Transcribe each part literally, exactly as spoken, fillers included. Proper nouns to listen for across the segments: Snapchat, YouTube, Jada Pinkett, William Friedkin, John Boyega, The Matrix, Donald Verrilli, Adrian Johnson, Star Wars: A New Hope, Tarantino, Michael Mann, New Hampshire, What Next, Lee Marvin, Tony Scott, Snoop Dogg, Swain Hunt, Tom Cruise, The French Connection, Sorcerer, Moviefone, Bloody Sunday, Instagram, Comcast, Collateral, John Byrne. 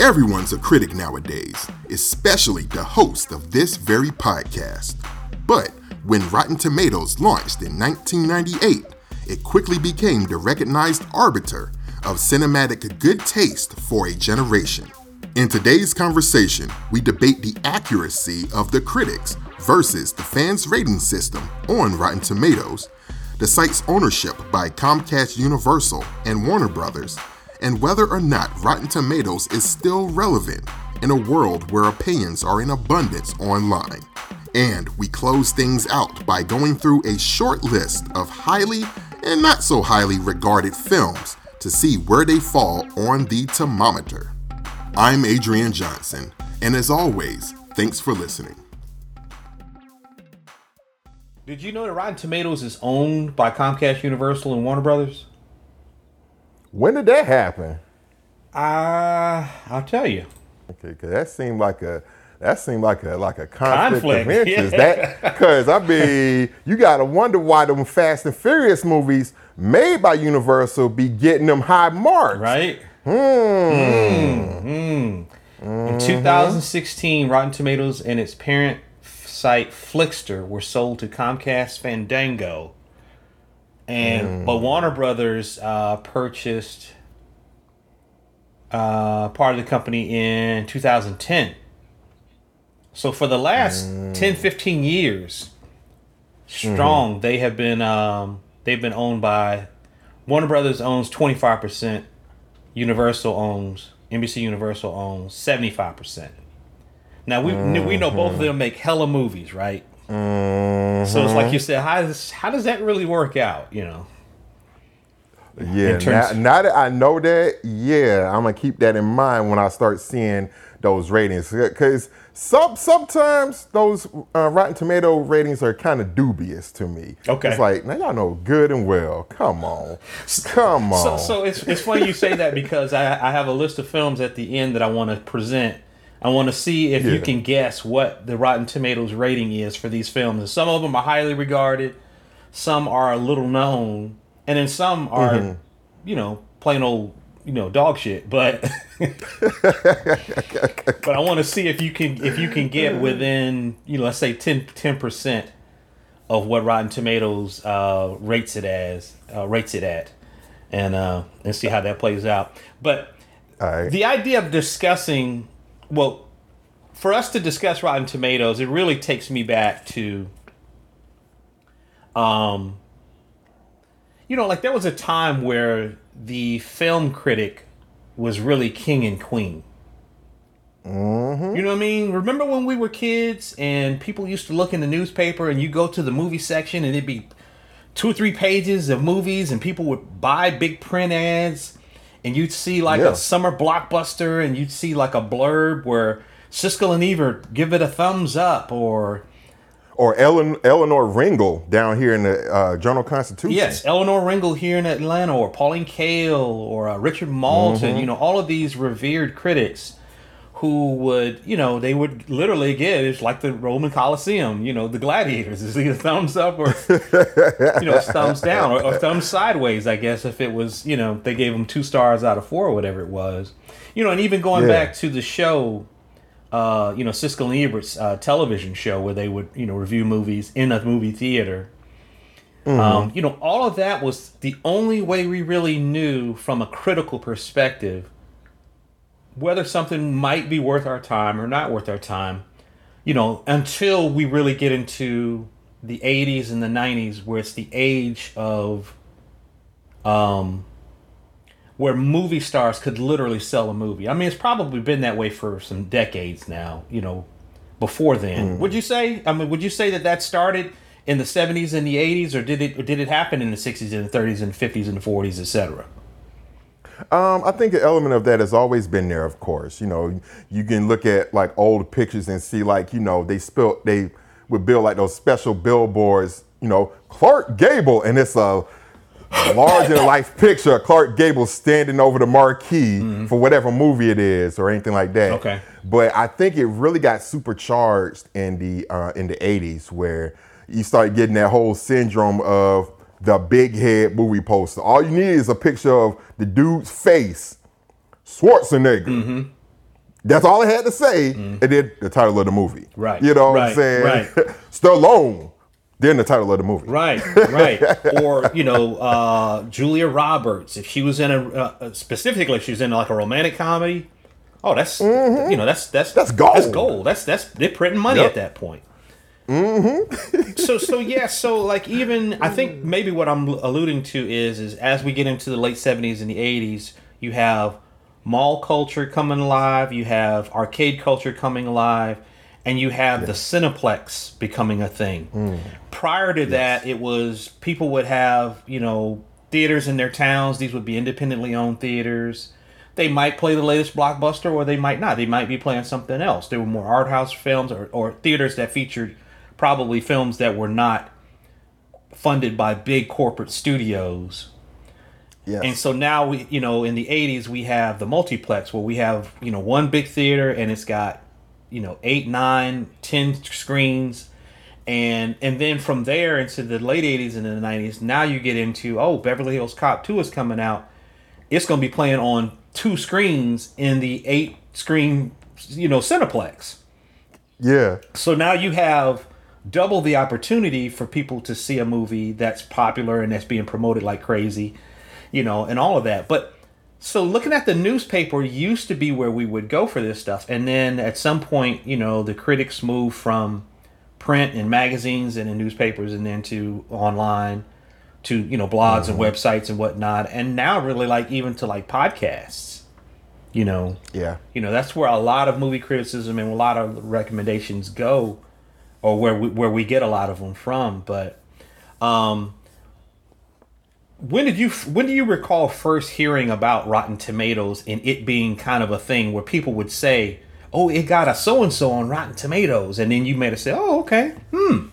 Everyone's a critic nowadays, especially the host of this very podcast. But when Rotten Tomatoes launched in nineteen ninety-eight, it quickly became the recognized arbiter of cinematic good taste for a generation. In today's conversation, we debate the accuracy of the critics versus the fans' rating system on Rotten Tomatoes, the site's ownership by Comcast, Universal, and Warner Brothers, and whether or not Rotten Tomatoes is still relevant in a world where opinions are in abundance online. And we close things out by going through a short list of highly and not so highly regarded films to see where they fall on the thermometer. I'm Adrian Johnson, and as always, thanks for listening. Did you know that Rotten Tomatoes is owned by Comcast, Universal, and Warner Brothers? When did that happen? Uh, I'll tell you. Okay, because that seemed like a that seemed like a like a conflict, conflict. of interest. Yeah. That because I mean, you gotta wonder why them Fast and Furious movies made by Universal be getting them high marks, right? Hmm. Mm, mm. Mm-hmm. In two thousand sixteen, Rotten Tomatoes and its parent site Flickster were sold to Comcast Fandango, and mm. but Warner Brothers uh, purchased uh, part of the company in two thousand ten. So for the last mm. ten, fifteen years, strong mm-hmm. they have been um, they've been owned by Warner Brothers owns twenty-five percent. Universal owns, N B C Universal owns seventy-five percent. Now, we mm-hmm. we know both of them make hella movies, right? Mm-hmm. So it's like you said, how does, how does that really work out, you know? Yeah, now, now that I know that, yeah, I'm going to keep that in mind when I start seeing those ratings. Because some, sometimes those uh, Rotten Tomato ratings are kind of dubious to me. Okay. It's like, now y'all know good and well. Come on. Come on. So, so it's it's funny you say that because I, I have a list of films at the end that I want to present. I want to see if yeah. you can guess what the Rotten Tomatoes rating is for these films. And some of them are highly regarded. Some are little known. And then some are, mm-hmm. you know, plain old, you know, dog shit. But but I want to see if you can if you can get within, you know, let's say ten percent of what Rotten Tomatoes uh, rates it as uh, rates it at, and uh, and see how that plays out. But all right. The idea of discussing, well, for us to discuss Rotten Tomatoes, it really takes me back to um. You know, like there was a time where the film critic was really king and queen. Mm-hmm. You know what I mean? Remember when we were kids and people used to look in the newspaper and you go to the movie section and it'd be two or three pages of movies and people would buy big print ads and you'd see like yeah. a summer blockbuster and you'd see like a blurb where Siskel and Ebert give it a thumbs up or... Or Eleanor, Eleanor Ringel down here in the uh, Journal Constitution. Yes, Eleanor Ringel here in Atlanta, or Pauline Kael, or uh, Richard Maltin. Mm-hmm. You know, all of these revered critics who would, you know, they would literally give, it's like the Roman Colosseum, you know, the gladiators. It's either thumbs up or, you know, thumbs down or, or thumbs sideways, I guess, if it was, you know, they gave them two stars out of four or whatever it was. You know, and even going yeah. back to the show... Uh, you know, Siskel and Ebert's uh, television show where they would, you know, review movies in a movie theater. Mm-hmm. Um, you know, all of that was the only way we really knew from a critical perspective whether something might be worth our time or not worth our time, you know, until we really get into the eighties and the nineties where it's the age of, um, where movie stars could literally sell a movie. I mean, it's probably been that way for some decades now, you know, before then. Mm. Would you say, I mean, would you say that that started in the seventies and the eighties, or did it or did it happen in the sixties and the thirties and fifties and the forties, et cetera? Um, I think an element of that has always been there, of course. You know, you can look at, like, old pictures and see, like, you know, they spill, they would build, like, those special billboards, you know, Clark Gable, and it's a... larger than life picture of Clark Gable standing over the marquee mm-hmm. for whatever movie it is or anything like that. Okay. But I think it really got supercharged in the uh, in the eighties where you started getting that whole syndrome of the big head movie poster. All you need is a picture of the dude's face, Schwarzenegger. Mm-hmm. That's all I had to say, mm. and then the title of the movie. Right. You know right. what I'm saying? Right. Stallone, then the title of the movie. Right, right. Or, you know, uh, Julia Roberts, if she was in a, uh, specifically if she was in like a romantic comedy, oh, that's, mm-hmm. you know, that's, that's, that's gold. That's gold. That's, that's, they're printing money yep. at that point. Mm-hmm. so, so yeah, so like even, I think maybe what I'm alluding to is, is as we get into the late seventies and the eighties, you have mall culture coming alive, you have arcade culture coming alive, and you have yes. the Cineplex becoming a thing. Mm. Prior to yes. that, it was people would have, you know, theaters in their towns. These would be independently owned theaters. They might play the latest blockbuster or they might not. They might be playing something else. There were more art house films or, or theaters that featured probably films that were not funded by big corporate studios. Yes. And so now, we, you know, in the eighties, we have the multiplex where we have, you know, one big theater and it's got, you know, eight, nine, ten screens. And and then from there into the late eighties and the nineties, now you get into, oh, Beverly Hills Cop two is coming out. It's going to be playing on two screens in the eight screen, you know, Cineplex. Yeah. So now you have double the opportunity for people to see a movie that's popular and that's being promoted like crazy. You know, and all of that. But so looking at the newspaper used to be where we would go for this stuff. And then at some point, you know, the critics moved from print and magazines and in newspapers and then to online to, you know, blogs mm-hmm. and websites and whatnot. And now really like even to like podcasts, you know. Yeah. You know, that's where a lot of movie criticism and a lot of recommendations go or where we, where we get a lot of them from. But, um... When did you when do you recall first hearing about Rotten Tomatoes and it being kind of a thing where people would say, "Oh, it got a so and so on Rotten Tomatoes," and then you made it say, "Oh, okay, hmm."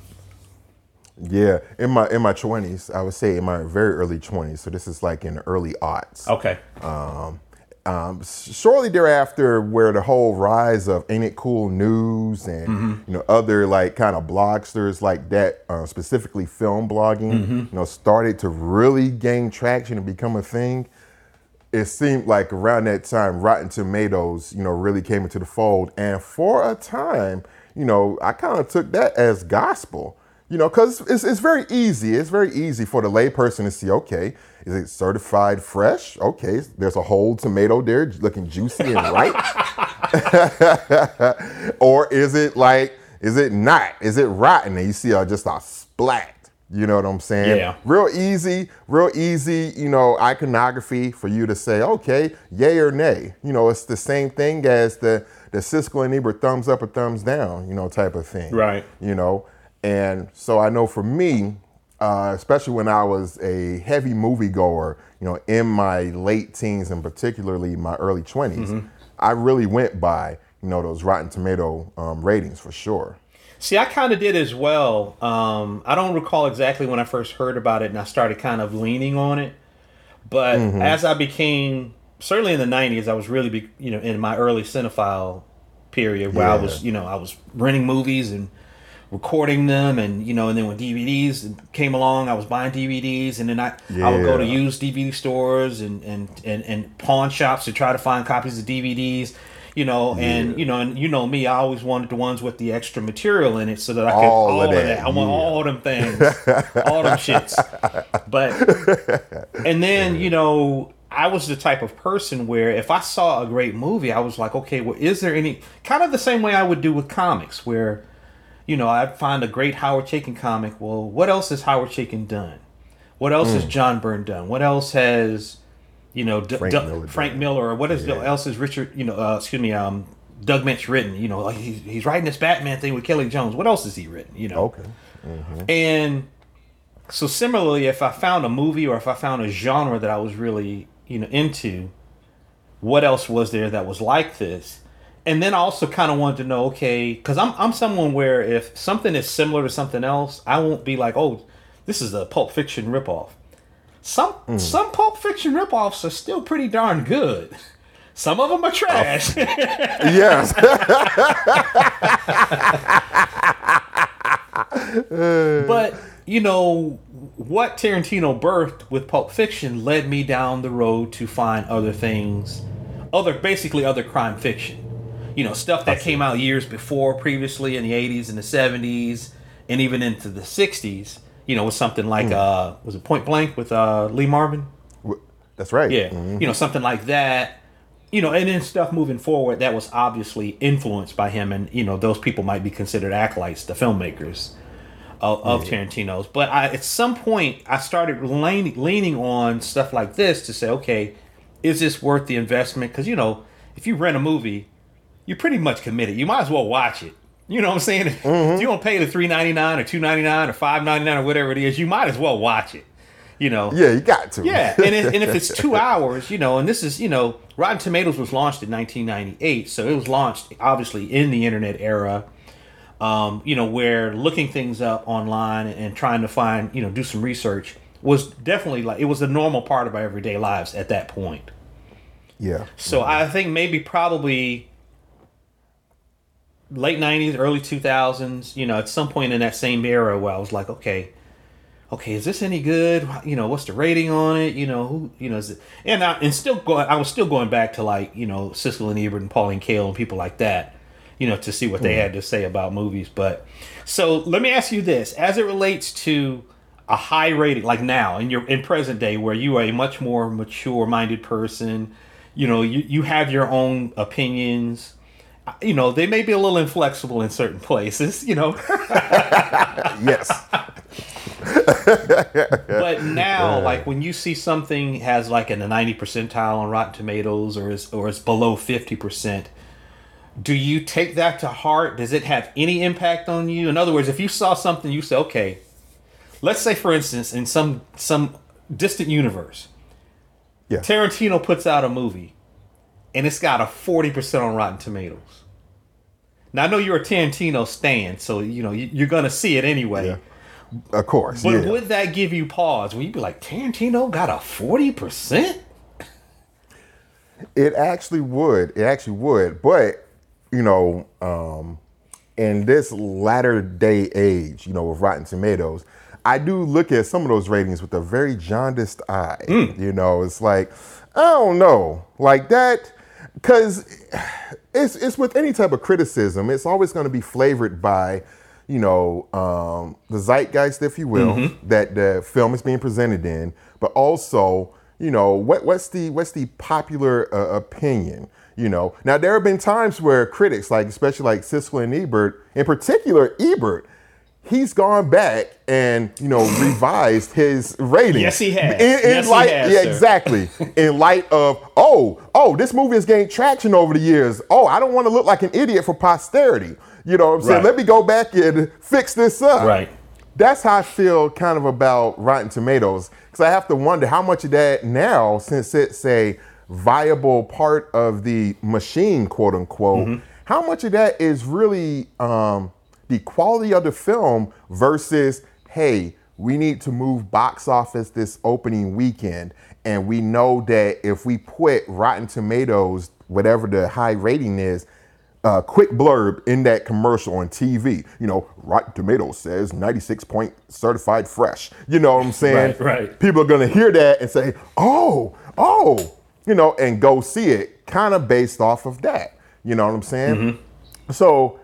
Yeah, in my in my twenties, I would say in my very early twenties. So this is like in the early aughts. Okay. Um, um, shortly thereafter, where the whole rise of Ain't It Cool News and mm-hmm. you know other like kind of blogsters like that, uh, specifically film blogging, mm-hmm. you know, started to really gain traction and become a thing. It seemed like around that time, Rotten Tomatoes, you know, really came into the fold, and for a time, you know, I kind of took that as gospel. You know, because it's it's very easy. It's very easy for the layperson to see, okay, is it certified fresh? Okay, there's a whole tomato there looking juicy and ripe. Or is it like, is it not? Is it rotten? And you see uh, just a splat. You know what I'm saying? Yeah. Real easy, real easy, you know, iconography for you to say, okay, yay or nay. You know, it's the same thing as the, the Siskel and Ebert thumbs up or thumbs down, you know, type of thing. Right. You know? And so I know for me, uh, especially when I was a heavy moviegoer, you know, in my late teens and particularly my early twenties, mm-hmm. I really went by, you know, those Rotten Tomato um, ratings for sure. See, I kind of did as well. Um, I don't recall exactly when I first heard about it and I started kind of leaning on it. But mm-hmm. as I became, certainly in the nineties, I was really, be, you know, in my early cinephile period where yeah. I was, you know, I was renting movies and recording them, and you know, and then when D V Ds came along, I was buying D V Ds, and then I, yeah. I would go to used D V D stores and, and, and, and pawn shops to try to find copies of D V Ds, you know, yeah. and you know, and you know me, I always wanted the ones with the extra material in it so that I could all, all of that. that. I yeah. want all them things, all them shits. But and then you know, I was the type of person where if I saw a great movie, I was like, okay, well, is there any kind of the same way I would do with comics where. You know, I find a great Howard Chaykin comic. Well, what else has Howard Chaykin done? What else mm. has John Byrne done? What else has, you know, D- Frank, D- Miller, Frank Miller, or what is, yeah. else has Richard, you know, uh, excuse me, um, Doug Mitch written? You know, like he's, he's writing this Batman thing with Kelly Jones. What else has he written? You know? Okay. Mm-hmm. And so similarly, if I found a movie or if I found a genre that I was really, you know, into, what else was there that was like this? And then I also kind of wanted to know, okay, because I'm I'm someone where if something is similar to something else, I won't be like, oh, this is a Pulp Fiction ripoff. Some mm. some Pulp Fiction ripoffs are still pretty darn good. Some of them are trash. Oh. Yes. But, you know, what Tarantino birthed with Pulp Fiction led me down the road to find other things, other basically other crime fiction. you know, stuff that came out years before previously in the eighties and the seventies and even into the sixties, you know, with something like, mm. uh, was it Point Blank with uh, Lee Marvin? That's right. Yeah. Mm-hmm. You know, something like that. You know, and then stuff moving forward that was obviously influenced by him. And, you know, those people might be considered acolytes, the filmmakers of, of yeah. Tarantino's. But I, at some point, I started leaning, leaning on stuff like this to say, okay, is this worth the investment? Because, you know, if you rent a movie, you're pretty much committed. You might as well watch it. You know what I'm saying? Mm-hmm. If you don't pay the three ninety-nine or two ninety-nine or five ninety-nine or whatever it is, you might as well watch it. You know, yeah, you got to. Yeah, and it, and if it's two hours, you know, and this is, you know, Rotten Tomatoes was launched in nineteen ninety-eight, so it was launched obviously in the internet era. Um, you know, where looking things up online and trying to find, you know, do some research was definitely like it was a normal part of our everyday lives at that point. Yeah. So mm-hmm. I think maybe probably late nineties, early two thousands. You know, at some point in that same era, where I was like, okay. okay, is this any good? You know, what's the rating on it? You know, who, you know, is it, and I, and still going, I was still going back to like, you know, Siskel and Ebert and Pauline Kael and people like that, you know, to see what they mm-hmm. had to say about movies. But so let me ask you this, as it relates to a high rating, like now in your, in present day where you are a much more mature minded person, you know, you, you have your own opinions. You know, they may be a little inflexible in certain places, you know. Yes. But now, yeah. like when you see something has like in the ninety percentile on Rotten Tomatoes or is or is below fifty percent, do you take that to heart? Does it have any impact on you? In other words, if you saw something, you say, okay, let's say for instance, in some some distant universe, yeah. Tarantino puts out a movie and it's got a forty percent on Rotten Tomatoes. Now I know you're a Tarantino stan, so you know you, you're gonna see it anyway. Yeah. Of course. But yeah. would that give you pause? Would you be like, Tarantino got a forty percent? It actually would. It actually would. But, you know, um, in this latter day age, you know, with Rotten Tomatoes, I do look at some of those ratings with a very jaundiced eye. Mm. You know, it's like, I don't know. Like that, because it's, it's with any type of criticism, it's always going to be flavored by, you know, um, the zeitgeist, if you will, mm-hmm. that the film is being presented in, but also, you know, what what's the what's the popular uh, opinion, you know? Now, there have been times where critics, like especially like Siskel and Ebert, in particular Ebert, he's gone back and, you know, revised his ratings. Yes, he has. In, in yes, light, he has, yeah, exactly. In light of, oh, oh, this movie has gained traction over the years. Oh, I don't want to look like an idiot for posterity. You know what I'm saying? Right. Let me go back and fix this up. Right. That's how I feel kind of about Rotten Tomatoes. Because I have to wonder how much of that now, since it's a viable part of the machine, quote unquote, mm-hmm. how much of that is really um, the quality of the film versus, hey, we need to move box office this opening weekend. And we know that if we put Rotten Tomatoes, whatever the high rating is, Uh, quick blurb in that commercial on T V, you know, Rotten Tomatoes says ninety-six point certified fresh. You know what I'm saying? Right, right. People are going to hear that and say, oh, oh, you know, and go see it kind of based off of that. You know what I'm saying? Mm-hmm. So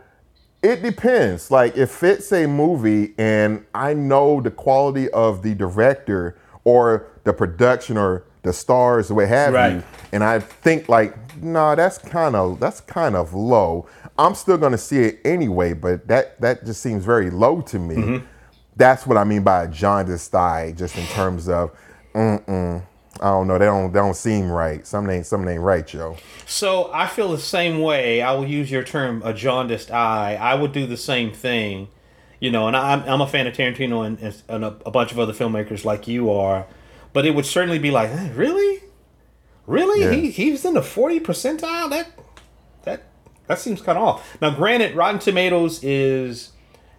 it depends. Like if it's a movie and I know the quality of the director or the production or the stars or what have right. you, and I think like, no, nah, that's kind of that's kind of low. I'm still going to see it anyway, but that, that just seems very low to me. Mm-hmm. That's what I mean by a jaundiced eye, just in terms of, mm-mm, I don't know, they don't they don't seem right. Something ain't something ain't right, yo. So I feel the same way. I will use your term, a jaundiced eye. I would do the same thing, you know. And I'm I'm a fan of Tarantino and, and a, a bunch of other filmmakers like you are, but it would certainly be like, hey, really. Really? Yeah. He he's in the forty percentile? That that that seems kind of off. Now, granted, Rotten Tomatoes is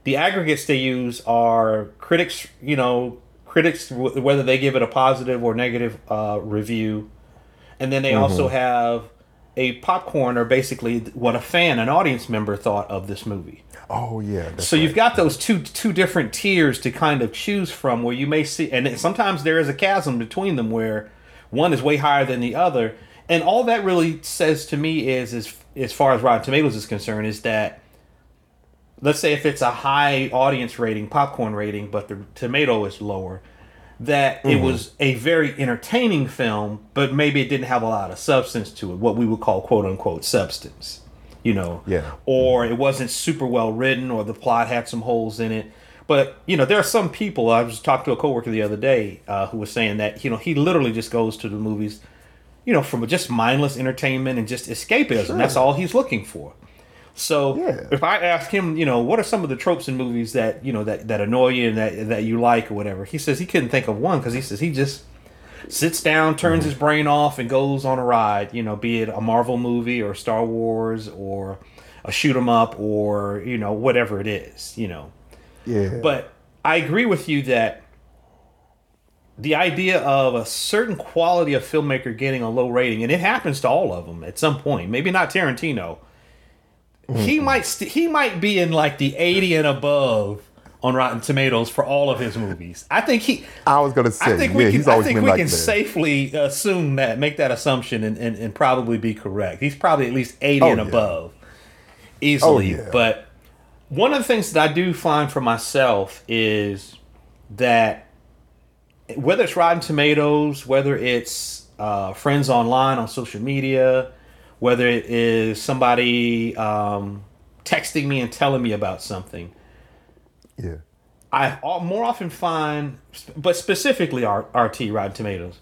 the aggregates they use are critics, you know, critics w- whether they give it a positive or negative uh, review, and then they mm-hmm. also have a popcorn or basically what a fan, an audience member thought of this movie. Oh yeah. So right. You've got those two two different tiers to kind of choose from, where you may see, and sometimes there is a chasm between them where one is way higher than the other, and all that really says to me is is as far as Rotten Tomatoes is concerned is that, let's say if it's a high audience rating, popcorn rating, but the tomato is lower, that mm-hmm. it was a very entertaining film, but maybe it didn't have a lot of substance to it, what we would call quote-unquote substance, you know? Yeah. Or it wasn't super well written, or the plot had some holes in it. But, you know, there are some people, I was talking to a coworker the other day uh, who was saying that, you know, he literally just goes to the movies, you know, from just mindless entertainment and just escapism. Sure. That's all he's looking for. So yeah. if I ask him, you know, what are some of the tropes in movies that, you know, that, that annoy you and that, that you like or whatever, he says he couldn't think of one because he says he just sits down, turns mm-hmm. his brain off and goes on a ride, you know, be it a Marvel movie or Star Wars or a shoot 'em up or, you know, whatever it is, you know. Yeah. But I agree with you that the idea of a certain quality of filmmaker getting a low rating, and it happens to all of them at some point, maybe not Tarantino, He might st- he might be in like the eighty and above on Rotten Tomatoes for all of his movies. I think he. I was gonna say. I think yeah, we can, he's always I think been we like can that. safely assume that, make that assumption, and, and, and probably be correct. He's probably at least eighty oh, and yeah. above, easily. Oh, yeah. But one of the things that I do find for myself is that whether it's Rotten Tomatoes, whether it's uh, friends online on social media, whether it is somebody um, texting me and telling me about something, yeah, I more often find, but specifically R T, Rotten Tomatoes,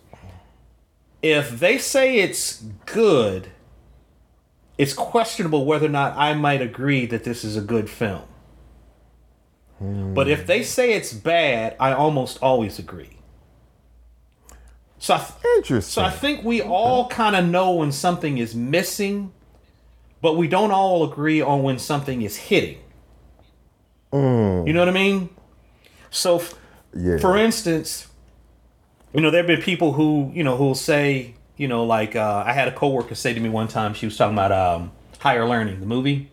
if they say it's good, it's questionable whether or not I might agree that this is a good film. Mm. But if they say it's bad, I almost always agree. So I, th- so I think we all kind of know when something is missing, but we don't all agree on when something is hitting. Mm. You know what I mean? So, f- yeah. for instance, you know, there have been people who, you know, who will say, you know, like uh, I had a coworker say to me one time, she was talking about um, Higher Learning, the movie.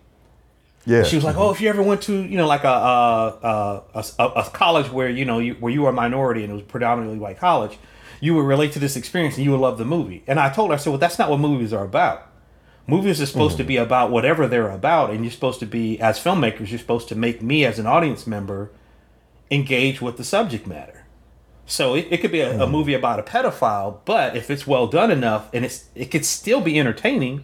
Yeah. She was like, oh, if you ever went to, you know, like a a, a, a, a college where, you know, you, where you were a minority and it was predominantly white college, you would relate to this experience and you would love the movie. And I told her, I said, well, that's not what movies are about. Movies are supposed mm-hmm. to be about whatever they're about. And you're supposed to be, as filmmakers, you're supposed to make me as an audience member engage with the subject matter. So it, it could be a, mm-hmm. a movie about a pedophile, but if it's well done enough, and it's, it could still be entertaining,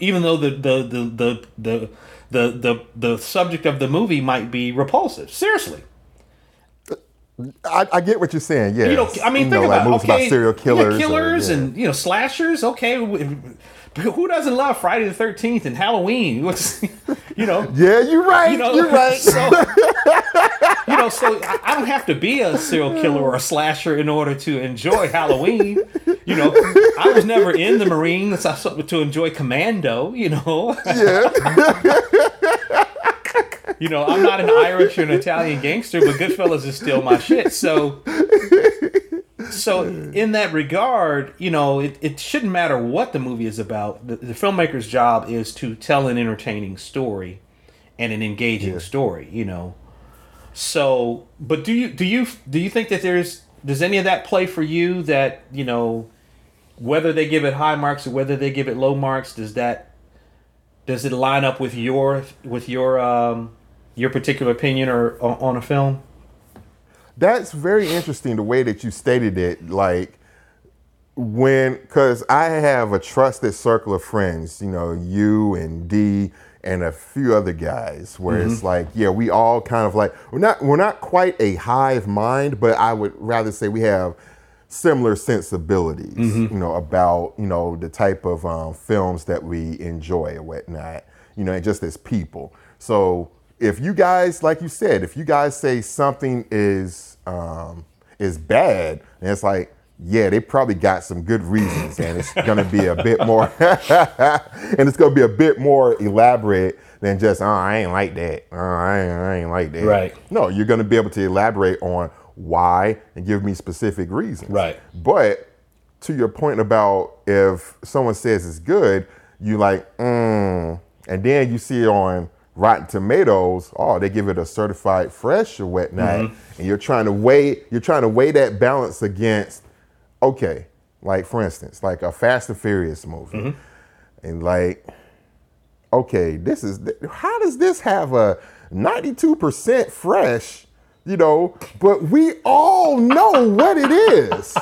even though the the the the the the, the, the subject of the movie might be repulsive. Seriously. I, I get what you're saying, yeah. You know, I mean, you think know, about, like movies okay, about serial killers, yeah, killers or, yeah. and you know, slashers. Okay, who doesn't love Friday the thirteenth and Halloween? You know, yeah, you're right. You know, you're right. So, you know, so I don't have to be a serial killer or a slasher in order to enjoy Halloween. You know, I was never in the Marines to enjoy Commando. You know, yeah. You know, I'm not an Irish or an Italian gangster, but Goodfellas is still my shit. So, so in that regard, you know, it, it shouldn't matter what the movie is about. The, the filmmaker's job is to tell an entertaining story and an engaging yeah. story, you know. So, but do you do you do you think that there's does any of that play for you that, you know, whether they give it high marks or whether they give it low marks, does that Does it line up with your with your um, your particular opinion or on a film? That's very interesting the way that you stated it. Like when, because I have a trusted circle of friends, you know, you and D and a few other guys, where mm-hmm. it's like, yeah, we all kind of like we're not we're not quite a hive mind, but I would rather say we have similar sensibilities, mm-hmm. you know, about, you know, the type of um, films that we enjoy and whatnot, you know, and just as people. So if you guys, like you said, if you guys say something is um, is bad, and it's like, yeah, they probably got some good reasons, and it's going to be a bit more, and it's going to be a bit more elaborate than just, oh, I ain't like that. Oh, I ain't, I ain't like that. Right. No, you're going to be able to elaborate on why and give me specific reasons. Right. But to your point about if someone says it's good, you like, mm, and then you see it on Rotten Tomatoes, oh, they give it a certified fresh or whatnot, mm-hmm. and you're trying to weigh you're trying to weigh that balance against, okay, like for instance, like a Fast and Furious movie, mm-hmm. and like okay, this is, how does this have a ninety-two percent fresh, you know, but we all know what it is.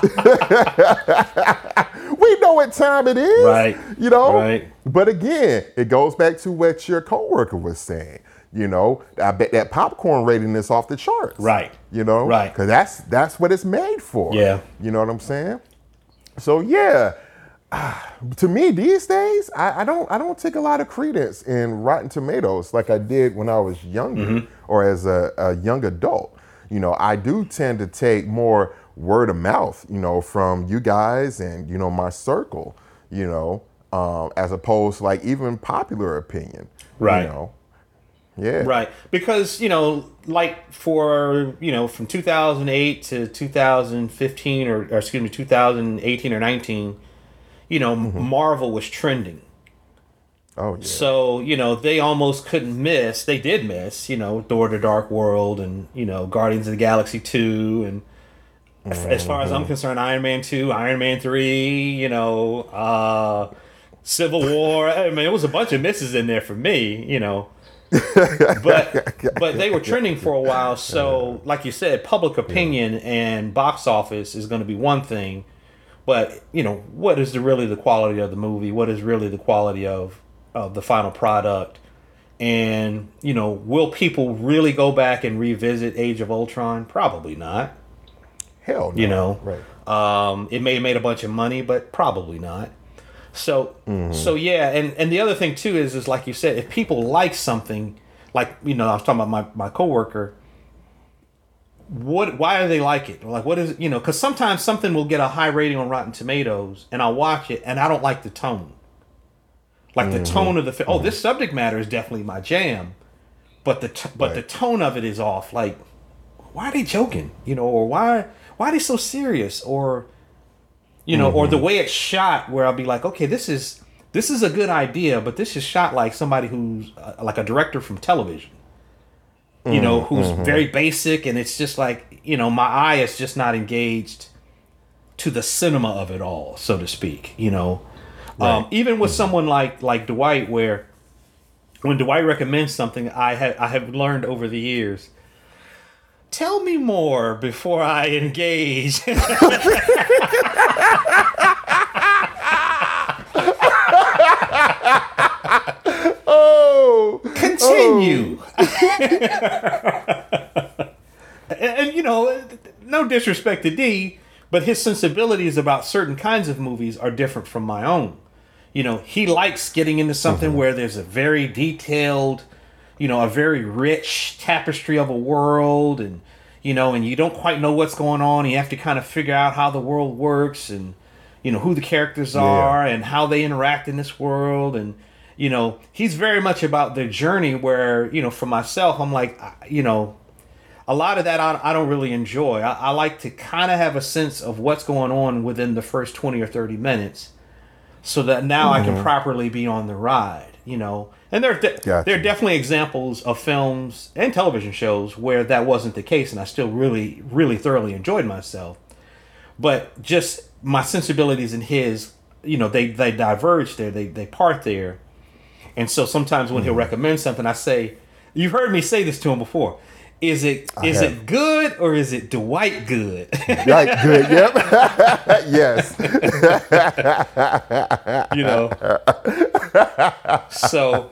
We know what time it is, right? You know, right. But again, it goes back to what your coworker was saying. You know, I bet that popcorn rating is off the charts, right? You know, right? Because that's that's what it's made for. Yeah, you know what I'm saying. So yeah, uh, to me these days, I, I don't I don't take a lot of credence in Rotten Tomatoes like I did when I was younger, mm-hmm. or as a, a young adult. You know, I do tend to take more word of mouth, you know, from you guys and you know my circle, you know, um, as opposed to like even popular opinion, right? You know? Yeah. Right. Because, you know, like for, you know, from two thousand eight to two thousand fifteen or, or excuse me, two thousand eighteen or nineteen, you know, mm-hmm. Marvel was trending. Oh, yeah. So, you know, they almost couldn't miss. They did miss, you know, Thor the Dark World and, you know, Guardians of the Galaxy two. And mm-hmm. as far as I'm concerned, Iron Man two, Iron Man three, you know, uh, Civil War. I mean, it was a bunch of misses in there for me, you know. but but they were trending for a while, so like you said, public opinion yeah. and box office is going to be one thing, but you know what is the really the quality of the movie? What is really the quality of of the final product? And you know, will people really go back and revisit Age of Ultron? Probably not. Hell, no. You know, right? Um, it may have made a bunch of money, but probably not. So, mm-hmm. so yeah, and, and the other thing too is is like you said, if people like something, like you know, I was talking about my, my coworker. What? Why do they like it? Like, what is you know? Because sometimes something will get a high rating on Rotten Tomatoes, and I watch it, and I don't like the tone. Like mm-hmm. the tone of the film. Oh, mm-hmm. this subject matter is definitely my jam, but the t- but right. the tone of it is off. Like, why are they joking? You know, or why why are they so serious? Or you know, mm-hmm. or the way it's shot, where I'll be like, okay, this is this is a good idea, but this is shot like somebody who's uh, like a director from television. You mm-hmm. know, who's mm-hmm. very basic, and it's just like, you know, my eye is just not engaged to the cinema of it all, so to speak. You know, right. um, even with mm-hmm. someone like like Dwight, where when Dwight recommends something, I have I have learned over the years. Tell me more before I engage. Oh, continue. Oh. and, and you know, no disrespect to D, but his sensibilities about certain kinds of movies are different from my own. You know, he likes getting into something mm-hmm. where there's a very detailed, you know, a very rich tapestry of a world, and you know, and you don't quite know what's going on. You have to kind of figure out how the world works, and you know who the characters are, yeah. and how they interact in this world, and you know, he's very much about their journey. Where you know, for myself, I'm like, you know, a lot of that I, I don't really enjoy. I, I like to kind of have a sense of what's going on within the first twenty or thirty minutes, so that now mm-hmm. I can properly be on the ride. You know. And there are, de- gotcha. there are definitely examples of films and television shows where that wasn't the case, and I still really, really thoroughly enjoyed myself. But just my sensibilities and his, you know, they, they diverge there, they they part there. And so sometimes when mm-hmm. he'll recommend something, I say, you've heard me say this to him before, is it I is have. it good or is it Dwight good? Dwight good, yep. Yes. You know. So...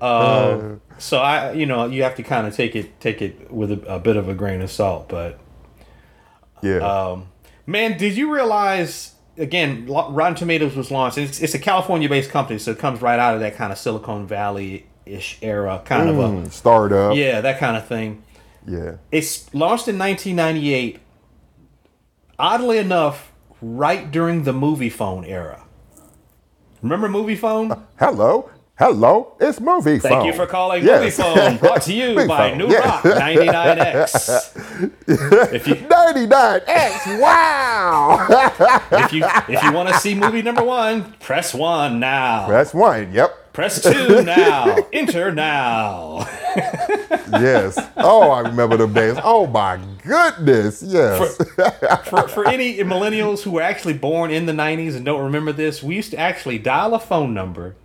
Uh, so I, you know, you have to kind of take it, take it with a, a bit of a grain of salt, but yeah, um, man, did you realize again, Rotten Tomatoes was launched. It's, it's a California-based company, so it comes right out of that kind of Silicon Valley-ish era, kind mm, of a startup, yeah, that kind of thing. Yeah, it's launched in nineteen ninety-eight. Oddly enough, right during the Moviefone era. Remember Moviefone? Uh, hello. Hello, it's Moviefone. Thank you for calling yes. Moviefone. Brought to you by New yes. Rock ninety-nine X. If you, ninety-nine X, wow! if you if you want to see movie number one, press one now. Press one, yep. Press two now. Enter now. Yes. Oh, I remember the days. Oh my goodness, yes. For, for, for any millennials who were actually born in the nineties and don't remember this, we used to actually dial a phone number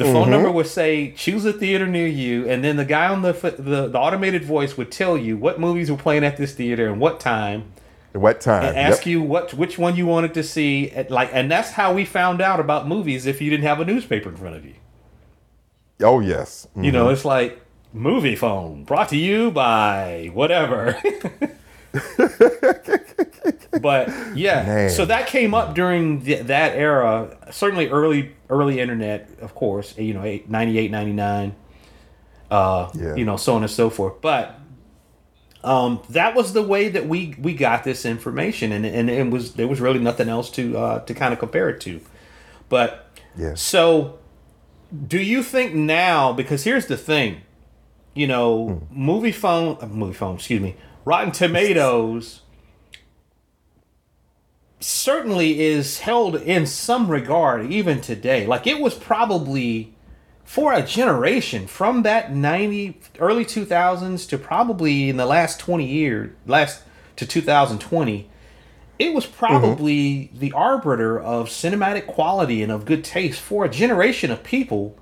The phone mm-hmm. number would say, choose a theater near you, and then the guy on the, the the automated voice would tell you what movies were playing at this theater and what time. What time? And ask yep. you what which one you wanted to see. At, like, and that's how we found out about movies if you didn't have a newspaper in front of you. Oh, yes. Mm-hmm. You know, it's like, Moviefone, brought to you by whatever. But yeah, man. So that came up during the, that era, certainly early early internet, of course, you know, ninety-eight, ninety-nine, uh, yeah. you know, so on and so forth. But um, that was the way that we, we got this information, and and it was there was really nothing else to uh, to kind of compare it to. But yeah. So do you think now, because here's the thing, you know, mm. Moviefone, uh, Moviefone, excuse me, Rotten Tomatoes certainly is held in some regard even today. Like, it was probably for a generation from that ninety early two thousands to probably in the last twenty years, last to two thousand twenty, it was probably mm-hmm. the arbiter of cinematic quality and of good taste for a generation of people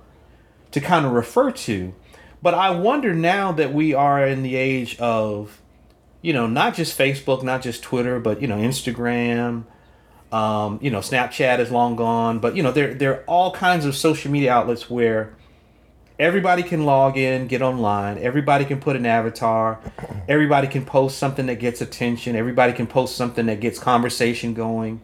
to kind of refer to. But I wonder now that we are in the age of, you know, not just Facebook, not just Twitter, but, you know, Instagram, um, you know, Snapchat is long gone. But, you know, there, there are all kinds of social media outlets where everybody can log in, get online. Everybody can put an avatar. Everybody can post something that gets attention. Everybody can post something that gets conversation going.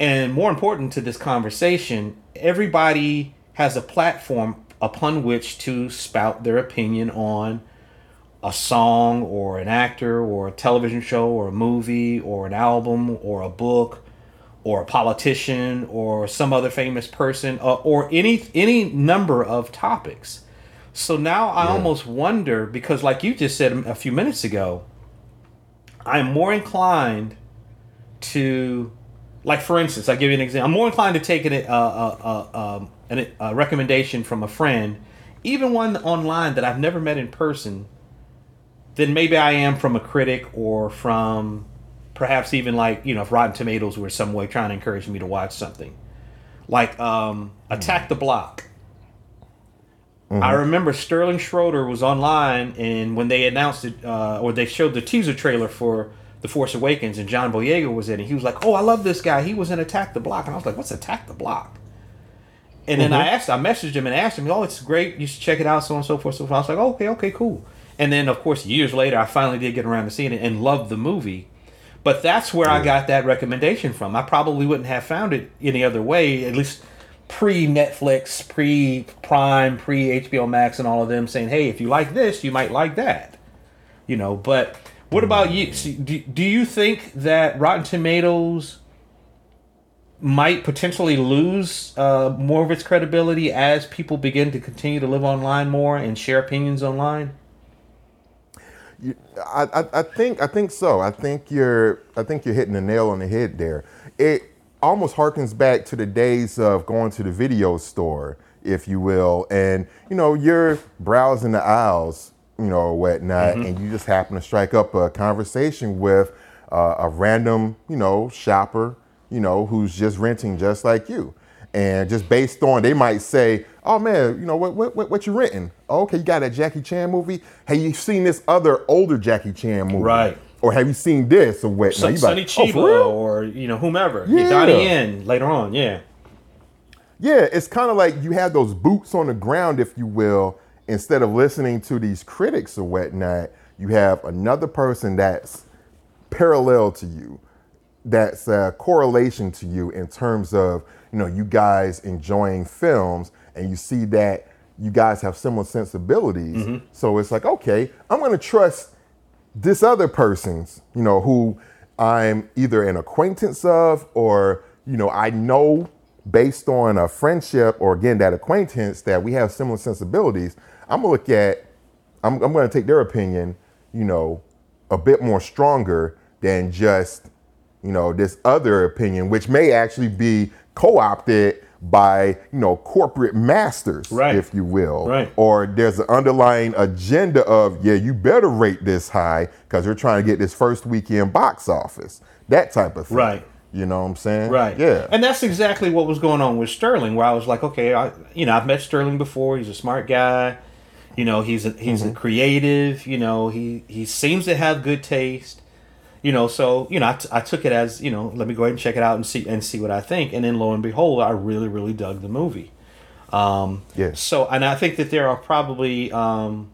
And more important to this conversation, everybody has a platform upon which to spout their opinion on a song or an actor or a television show or a movie or an album or a book or a politician or some other famous person or, or any any number of topics. So now I yeah. almost wonder, because like you just said a few minutes ago, I'm more inclined to, like, for instance, I'll give you an example. I'm more inclined to take a, a, a, a recommendation from a friend, even one online that I've never met in person, then maybe I am from a critic or from perhaps even, like, you know, if Rotten Tomatoes were some way trying to encourage me to watch something. Like um, Attack the Block. Mm-hmm. I remember Sterling Schroeder was online, and when they announced it, uh, or they showed the teaser trailer for The Force Awakens, and John Boyega was in it, he was like, oh, I love this guy. He was in Attack the Block. And I was like, what's Attack the Block? And mm-hmm. then I asked, I messaged him and asked him, oh, it's great. You should check it out, so on and so forth. So forth. I was like, oh, okay, okay, cool. And then, of course, years later, I finally did get around to seeing it and loved the movie. But that's where yeah. I got that recommendation from. I probably wouldn't have found it any other way, at least pre-Netflix, pre-Prime, pre-H B O Max and all of them saying, hey, if you like this, you might like that. You know, but what about you? Do you think that Rotten Tomatoes might potentially lose uh, more of its credibility as people begin to continue to live online more and share opinions online? I, I, I think I think so. I think you're I think you're hitting the nail on the head there. It almost harkens back to the days of going to the video store, if you will, and you know you're browsing the aisles, you know, or whatnot, mm-hmm. and you just happen to strike up a conversation with uh, a random, you know, shopper, you know, who's just renting just like you, and just based on they might say, oh man, you know, what what what you renting? Oh, okay, you got that Jackie Chan movie? Have you seen this other older Jackie Chan movie? Right. Or have you seen this or what? Sonny like, Chiba oh, or, you know, whomever. Yeah. Donnie Yen later on, yeah. Yeah, it's kind of like you have those boots on the ground, if you will, instead of listening to these critics or whatnot, you have another person that's parallel to you, that's a correlation to you in terms of, you know, you guys enjoying films, and you see that you guys have similar sensibilities. Mm-hmm. So it's like, okay, I'm going to trust this other person's, you know, who I'm either an acquaintance of or, you know, I know based on a friendship or, again, that acquaintance that we have similar sensibilities. I'm going to look at, I'm, I'm going to take their opinion, you know, a bit more stronger than just, you know, this other opinion, which may actually be co-opted by, you know, corporate masters, right. if you will, right. or there's an underlying agenda of, yeah, you better rate this high because you're trying to get this first weekend box office, that type of thing. Right. You know what I'm saying? Right. Yeah. And that's exactly what was going on with Sterling, where I was like, okay, I, you know, I've met Sterling before. He's a smart guy. You know, he's a, he's mm-hmm. a creative. You know, he, he seems to have good taste. You know, so, you know, I, t- I took it as, you know, let me go ahead and check it out and see and see what I think. And then lo and behold, I really, really dug the movie. Um, yeah. So, and I think that there are probably um,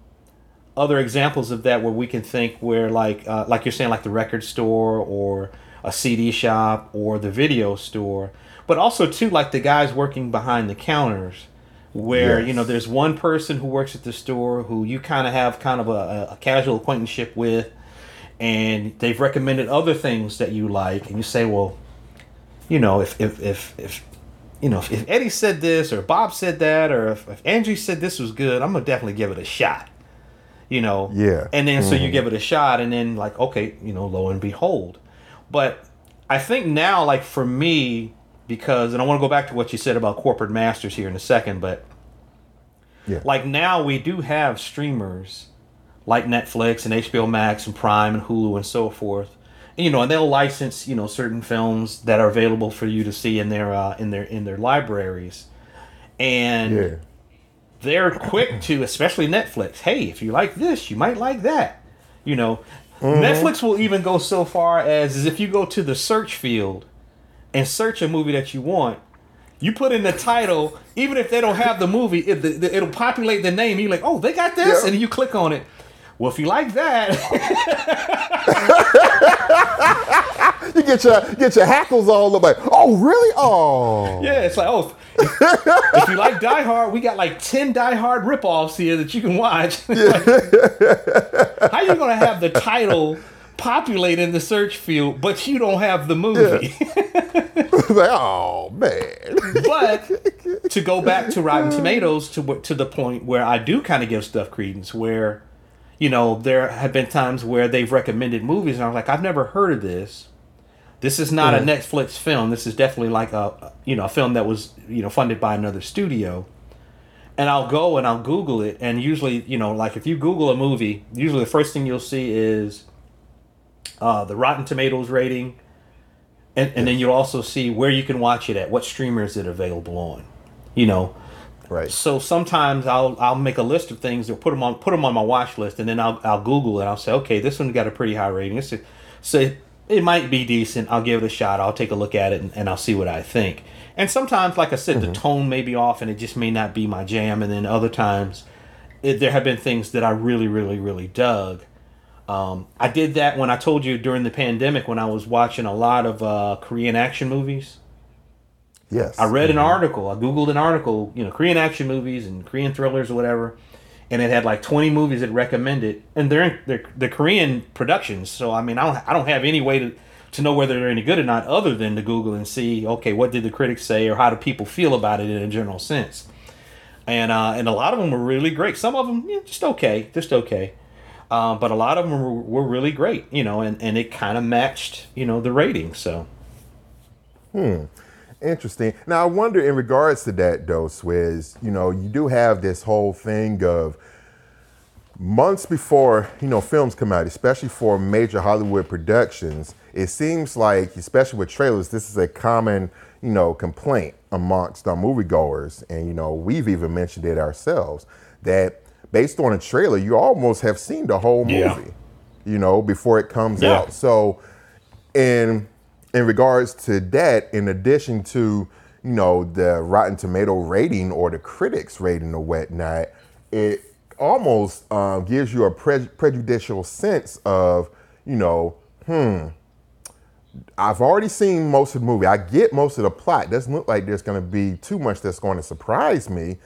other examples of that where we can think where like, uh, like you're saying, like the record store or a C D shop or the video store, but also too, like the guys working behind the counters where, yes. you know, there's one person who works at the store who you kind of have kind of a, a casual acquaintanceship with. And they've recommended other things that you like, and you say, well, you know, if if if, if you know, if, if Eddie said this or Bob said that or if, if Angie said this was good, I'm gonna definitely give it a shot. You know? Yeah. And then mm-hmm. so you give it a shot and then like, okay, you know, lo and behold. But I think now, like for me, because and I wanna go back to what you said about corporate masters here in a second, but yeah. like now we do have streamers like Netflix and H B O Max and Prime and Hulu and so forth, and, you know, and they'll license, you know, certain films that are available for you to see in their uh, in their in their libraries, and yeah. they're quick to, especially Netflix. Hey, if you like this, you might like that. You know, mm-hmm. Netflix will even go so far as, as if you go to the search field and search a movie that you want. You put in the title, even if they don't have the movie, it, the, it'll populate the name. You're like, oh, they got this, yeah. and you click on it. Well, if you like that, you get your get your hackles all up. Like, oh, really? Oh, yeah. It's like, oh, if, if you like Die Hard, we got like ten Die Hard ripoffs here that you can watch. Like, how you gonna have the title populate in the search field, but you don't have the movie? Yeah. Like, oh man! But to go back to Rotten Tomatoes, to to the point where I do kind of give stuff credence, where. You know, there have been times where they've recommended movies, and I'm like, I've never heard of this. This is not mm-hmm. a Netflix film. This is definitely like a, you know, a film that was, you know, funded by another studio. And I'll go and I'll Google it, and usually, you know, like if you Google a movie, usually the first thing you'll see is uh, the Rotten Tomatoes rating, and, and then you'll also see where you can watch it at, what streamer is it available on, you know. Right. So sometimes I'll I'll make a list of things or put them on put them on my watch list, and then I'll I'll Google it. I'll say, okay, this one got a pretty high rating. This is, so it, it might be decent. I'll give it a shot. I'll take a look at it, and, and I'll see what I think. And sometimes, like I said, mm-hmm. the tone may be off, and it just may not be my jam. And then other times, it, there have been things that I really, really, really dug. Um, I did that when I told you during the pandemic when I was watching a lot of uh, Korean action movies. Yes. I read an article. I Googled an article, you know, Korean action movies and Korean thrillers or whatever, and it had like twenty movies it recommended, and they're they're, they're Korean productions. So I mean, I don't I don't have any way to, to know whether they're any good or not, other than to Google and see, okay, what did the critics say or how do people feel about it in a general sense, and uh, and a lot of them were really great. Some of them yeah, just okay, just okay, uh, but a lot of them were, were really great, you know, and and it kind of matched, you know, the rating. So. Hmm. Interesting. Now, I wonder in regards to that, though, Swizz, you know, you do have this whole thing of months before, you know, films come out, especially for major Hollywood productions, it seems like, especially with trailers, this is a common, you know, complaint amongst our moviegoers. And, you know, we've even mentioned it ourselves, that based on a trailer, you almost have seen the whole movie, yeah. you know, before it comes yeah. out. So, and... in regards to that, in addition to, you know, the Rotten Tomato rating or the critics rating or whatnot, it almost um, gives you a pre- prejudicial sense of, you know, hmm, I've already seen most of the movie. I get most of the plot. It doesn't look like there's going to be too much that's going to surprise me.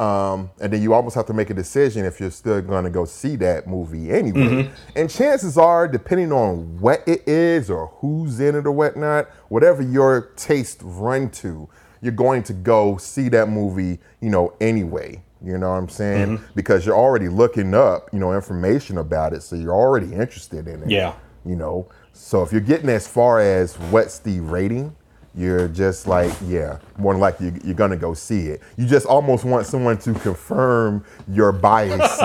Um, and then you almost have to make a decision if you're still going to go see that movie anyway. Mm-hmm. And chances are, depending on what it is or who's in it or whatnot, whatever your taste run to, you're going to go see that movie, you know, anyway. You know what I'm saying? Mm-hmm. Because you're already looking up, you know, information about it. So you're already interested in it. Yeah. You know, so if you're getting as far as what's the rating, you're just like, yeah, more than likely you're gonna go see it. You just almost want someone to confirm your biases.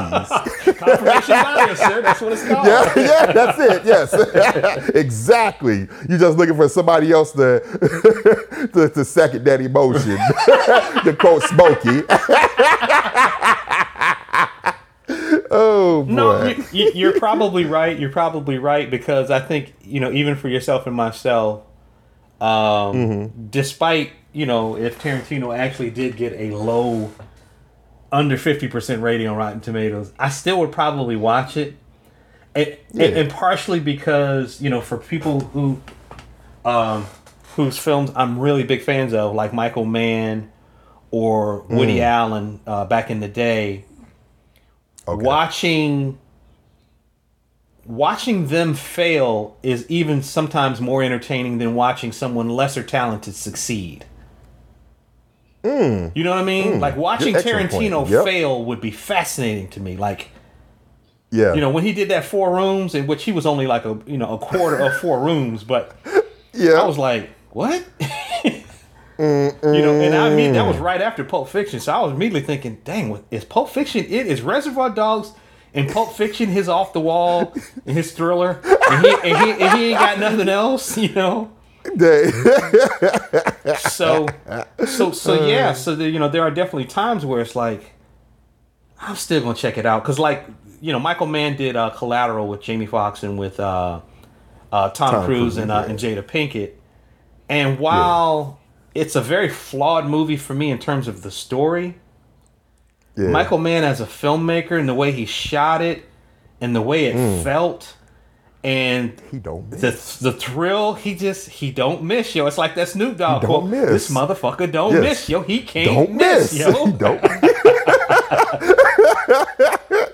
Confirmation bias, sir. That's what it's called. Yeah, yeah, that's it. Yes, exactly. You're just looking for somebody else to to, to second that emotion. To quote Smokey. Oh boy. No, you, you, you're probably right. You're probably right because I think, you know, even for yourself and myself. Um, mm-hmm. Despite, you know, if Tarantino actually did get a low, under fifty percent rating on Rotten Tomatoes, I still would probably watch it. And, yeah. and, and partially because, you know, for people who, um, whose films I'm really big fans of, like Michael Mann or Woody mm. Allen uh, back in the day, okay. watching... Watching them fail is even sometimes more entertaining than watching someone lesser talented succeed. Mm. You know what I mean? Mm. Like watching Tarantino yep. fail would be fascinating to me. Like, yeah, you know, when he did that Four Rooms, in which he was only like a you know a quarter of Four Rooms, but yeah. I was like, what? Mm-mm. You know, and I mean that was right after Pulp Fiction, so I was immediately thinking, dang, is Pulp Fiction? It is Reservoir Dogs. In Pulp Fiction, his off the wall, and his thriller, and he, and he, and he ain't got nothing else, you know. So, so, so yeah. So the, you know, there are definitely times where it's like, I'm still gonna check it out because, like, you know, Michael Mann did uh, Collateral with Jamie Foxx and with uh, uh, Tom, Tom Cruise, Cruise and uh, yeah. and Jada Pinkett. And while yeah. it's a very flawed movie for me in terms of the story. Yeah. Michael Mann as a filmmaker and the way he shot it and the way it mm. felt and he don't miss. The, the thrill, he just, he don't miss, yo. It's like that Snoop Dogg quote, well, this motherfucker don't yes. miss, yo. He can't don't miss, miss, yo. He don't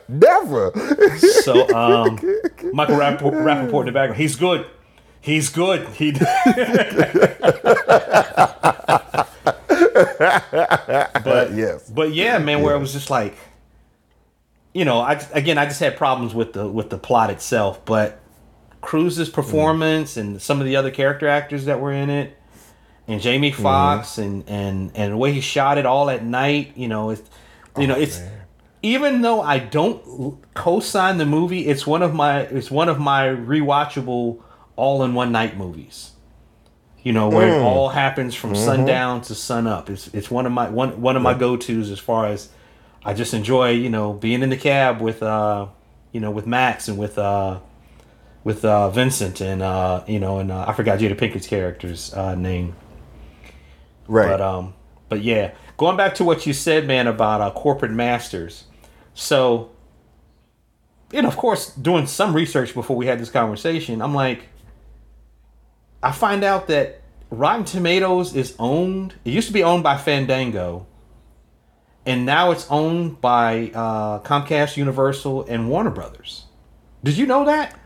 Never. So, um, Michael Rapp- Rappaport in the background, he's good. He's good. He but yes, but yeah, man. Yeah. Where it was just like, you know, I again, I just had problems with the with the plot itself, but Cruise's performance mm. and some of the other character actors that were in it, and Jamie Foxx mm. and and and the way he shot it all at night, you know, it's you oh, know, it's man. Even though I don't co-sign the movie, it's one of my it's one of my rewatchable all in one night movies. You know, where mm. it all happens from mm-hmm. sundown to sun up. It's it's one of my one one of my go tos as far as I just enjoy, you know, being in the cab with uh you know, with Max and with uh with uh Vincent and uh you know and uh, I forgot Jada Pinkett's character's uh, name. Right. But um but yeah. Going back to what you said, man, about uh, corporate masters. So and of course doing some research before we had this conversation, I'm like I find out that Rotten Tomatoes is owned. It used to be owned by Fandango, and now it's owned by uh, Comcast, Universal, and Warner Brothers. Did you know that?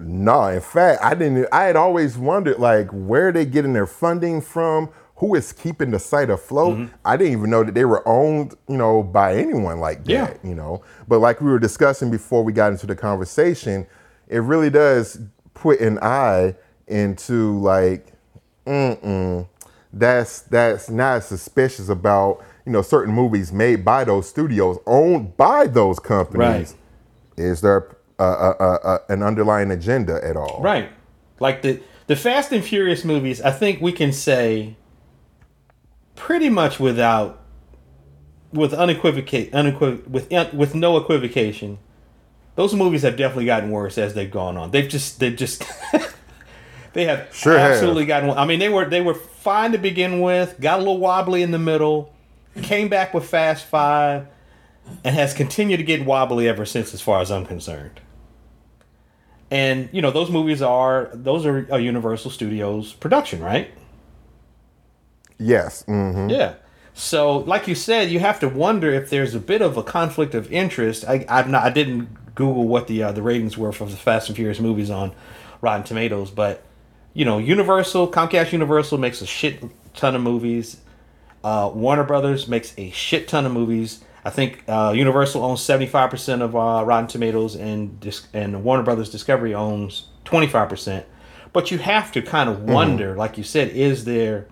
No, in fact, I didn't. I had always wondered, like, where are they getting their funding from? Who is keeping the site afloat? Mm-hmm. I didn't even know that they were owned, you know, by anyone like that. Yeah. You know, but like we were discussing before we got into the conversation, it really does. Put an eye into like, mm-mm, that's that's not suspicious about, you know, certain movies made by those studios, owned by those companies. Right. Is there uh, uh, uh, an underlying agenda at all? Right. Like the, the Fast and Furious movies, I think we can say pretty much without, with unequivoc- unequiv- with with no equivocation, those movies have definitely gotten worse as they've gone on. They've just, they've just, they have sure absolutely have. gotten worse. I mean, they were they were fine to begin with, got a little wobbly in the middle, came back with Fast Five, and has continued to get wobbly ever since, as far as I'm concerned. And you know, those movies are those are a Universal Studios production, right? Yes. Mm-hmm. Yeah. So, like you said, you have to wonder if there's a bit of a conflict of interest. I, I'm not, I didn't. Google what the uh, the ratings were for the Fast and Furious movies on Rotten Tomatoes, but you know, Universal, Comcast Universal makes a shit ton of movies. Uh, Warner Brothers makes a shit ton of movies. I think uh, Universal owns seventy-five percent of uh, Rotten Tomatoes, and Dis- and Warner Brothers Discovery owns twenty-five percent. But you have to kind of wonder, mm-hmm. like you said, is there,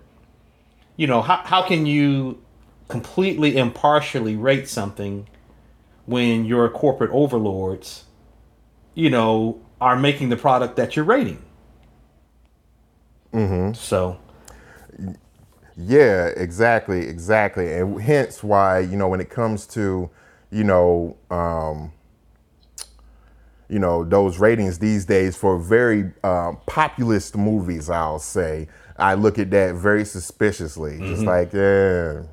you know, how how can you completely impartially rate something when your corporate overlords, you know, are making the product that you're rating? Mm-hmm. So. Yeah, exactly, exactly. And hence why, you know, when it comes to, you know, um, you know, those ratings these days for very uh, populist movies, I'll say, I look at that very suspiciously. Mm-hmm. Just like, yeah,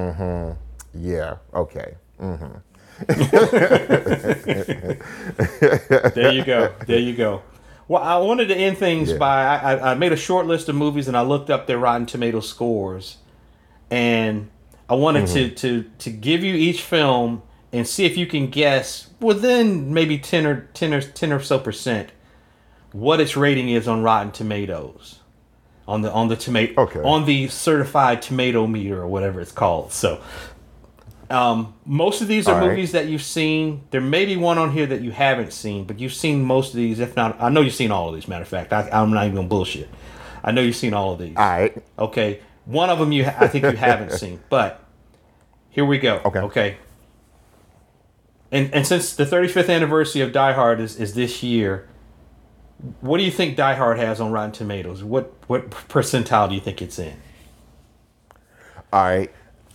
mm-hmm, yeah, okay, mm-hmm. There you go, there you go. Well, I wanted to end things yeah. by, I, I made a short list of movies and I looked up their Rotten Tomatoes scores. And I wanted mm-hmm. to, to, to give you each film and see if you can guess within maybe ten or ten or ten or so percent what its rating is on Rotten Tomatoes, on the on the tomato okay. on the certified tomato meter or whatever it's called. So um, most of these are All movies right. that you've seen. There may be one on here that you haven't seen, but you've seen most of these. If not, I know you've seen all of these. Matter of fact, I, I'm not even gonna bullshit. I know you've seen all of these. All right. Okay. One of them you I think you haven't seen, but here we go. Okay. Okay. And and since the thirty-fifth anniversary of Die Hard is, is this year, what do you think Die Hard has on Rotten Tomatoes? What what percentile do you think it's in? All right,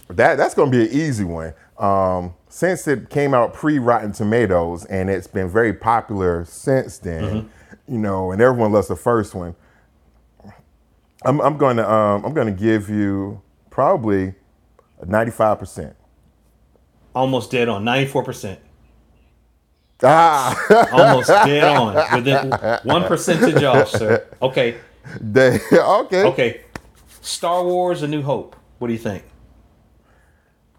that that's going to be an easy one. Um, since it came out pre-Rotten Tomatoes and it's been very popular since then, mm-hmm. you know, and everyone loves the first one. I'm I'm going to um, I'm going to give you probably ninety-five percent. Almost dead on, ninety-four percent. Ah! Almost dead on. Within one percentage off, sir. Okay. They, okay. Okay. Star Wars: A New Hope. What do you think?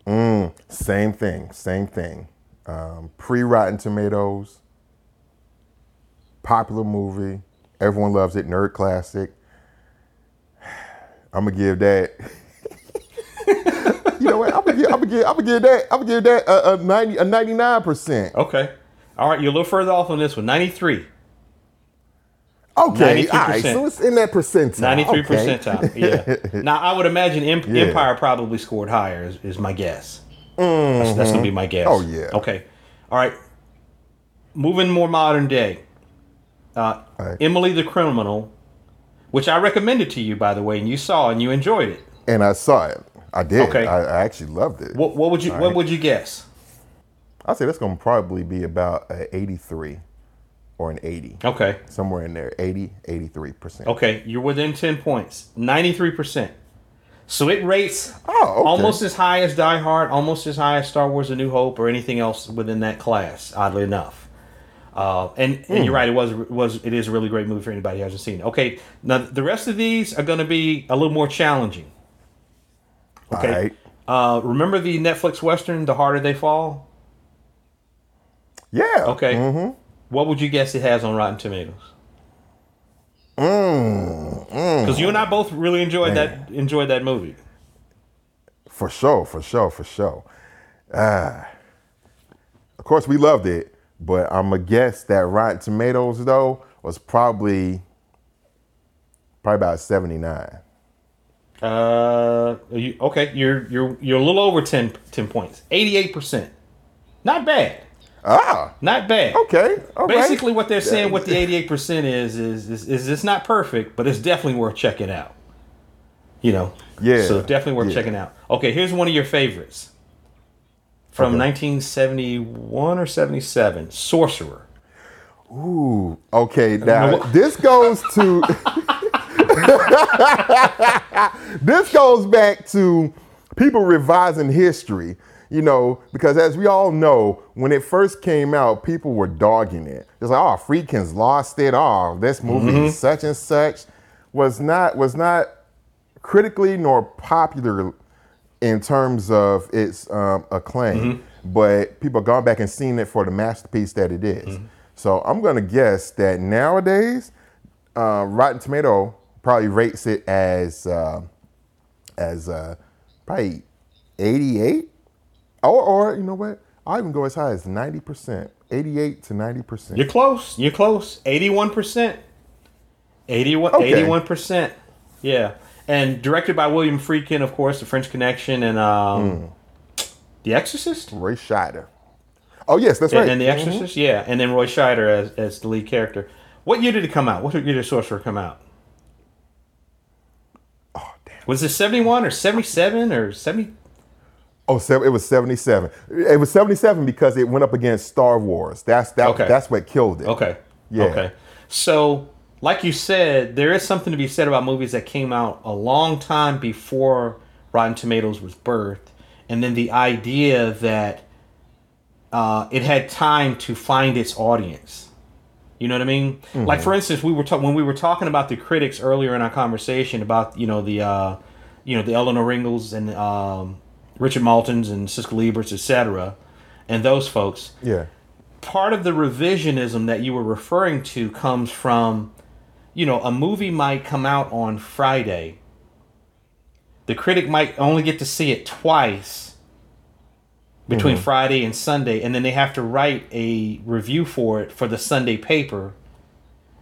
Mm, same thing. Same thing. Um, pre-Rotten Tomatoes. Popular movie. Everyone loves it. Nerd classic. I'm going to give that... You know what? I'm gonna give, I'm gonna give, I'm gonna give that, I'm gonna give that a, a ninety, a ninety-nine percent. Okay, all right, you're a little further off on this one. Ninety-three. Okay, all right, so it's in that percentile. Ninety-three okay. percentile. Yeah. Now I would imagine Emp- yeah. Empire probably scored higher. Is, is my guess. Mm-hmm. That's, that's gonna be my guess. Oh yeah. Okay, all right. Moving more modern day. Uh, all right. Emily the Criminal, which I recommended to you, by the way, and you saw and you enjoyed it. And I saw it. I did. Okay. I, I actually loved it. What, what would you? All what right. would you guess? I'd say that's going to probably be about an eighty-three or an eighty. Okay. Somewhere in there, eighty, eighty-three percent. Okay, you're within ten points. ninety-three percent. So it rates oh, okay. almost as high as Die Hard, almost as high as Star Wars: A New Hope, or anything else within that class. Oddly enough, uh, and and mm. you're right. It was was it is a really great movie for anybody who hasn't seen it. Okay, now the rest of these are going to be a little more challenging. Okay. All right. Uh, remember the Netflix Western, The Harder They Fall? Yeah. Okay. Mm-hmm. What would you guess it has on Rotten Tomatoes? Mm. Because mm. you and I both really enjoyed Man. that enjoyed that movie. For sure, for sure, for sure. Uh, of course, we loved it, but I'm going to guess that Rotten Tomatoes, though, was probably, probably about seventy-nine. Uh, you, okay, you're you're you're a little over ten, ten points, eighty-eight percent. Not bad. Ah, not bad. Okay. All Basically, right. what they're saying with the eighty-eight percent is is, is is it's not perfect, but it's definitely worth checking out. You know. Yeah. So definitely worth yeah. checking out. Okay, here's one of your favorites from okay. nineteen seventy-one or seventy-seven, Sorcerer. Ooh. Okay. Now this goes to. This goes back to people revising history, you know, because as we all know, when it first came out, people were dogging it. It's like, oh, Friedkin's lost it all. Oh, this movie, mm-hmm. such and such, was not was not critically nor popular in terms of its um, acclaim, mm-hmm. but people have gone back and seen it for the masterpiece that it is. Mm-hmm. So I'm going to guess that nowadays, uh, Rotten Tomato probably rates it as uh, as uh, probably eighty-eight, or, or you know what? I'll even go as high as ninety percent, eighty-eight to ninety percent. You're close. You're close. Eighty-one percent. eighty-one okay. eighty-one percent. Yeah. And directed by William Friedkin, of course, The French Connection, and um, mm. The Exorcist? Roy Scheider. Oh, yes, that's right. And, and The Exorcist, mm-hmm. yeah. And then Roy Scheider as, as the lead character. What year did it come out? What year did Sorcerer come out? Oh, damn. Was it seventy-one or seventy-seven or seventy? Oh, it was seventy-seven. It was seventy-seven because it went up against Star Wars. That's that. Okay. That's what killed it. Okay. Yeah. Okay. So, like you said, there is something to be said about movies that came out a long time before Rotten Tomatoes was birthed, and then the idea that uh, it had time to find its audience. You know what I mean? Mm-hmm. Like, for instance, we were ta- when we were talking about the critics earlier in our conversation about you know the uh, you know the Eleanor Ringels and um, Richard Maltins and Siskel and Ebert, et cetera, and those folks. Yeah. Part of the revisionism that you were referring to comes from, you know, a movie might come out on Friday. The critic might only get to see it twice between mm-hmm. Friday and Sunday, and then they have to write a review for it for the Sunday paper.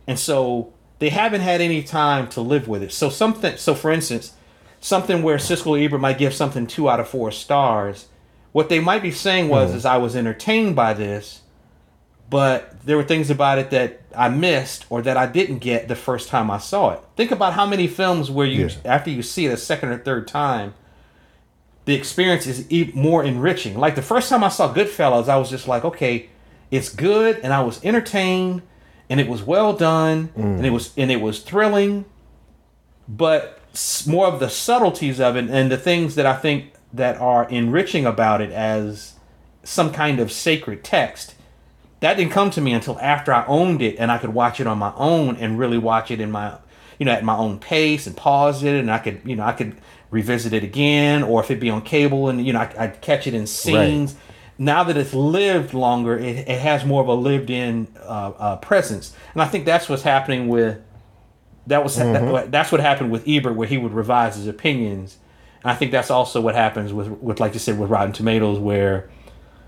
And so they haven't had any time to live with it. So something, so for instance, something where Siskel and Ebert might give something two out of four stars. What they might be saying was, mm. is I was entertained by this, but there were things about it that I missed or that I didn't get the first time I saw it. Think about how many films where you, yeah. after you see it a second or third time, the experience is e- more enriching. Like the first time I saw Goodfellas, I was just like, okay, it's good, and I was entertained, and it was well done, mm. and it was and it was thrilling, but more of the subtleties of it and the things that I think that are enriching about it as some kind of sacred text, that didn't come to me until after I owned it and I could watch it on my own and really watch it in my, you know, at my own pace and pause it, and I could, you know, I could revisit it again, or if it be on cable and, you know, I, I'd catch it in scenes. Right. Now that it's lived longer, it, it has more of a lived-in uh, uh, presence. And I think that's what's happening with That was mm-hmm. that, that's what happened with Ebert, where he would revise his opinions, and I think that's also what happens with, with like you said, with Rotten Tomatoes, where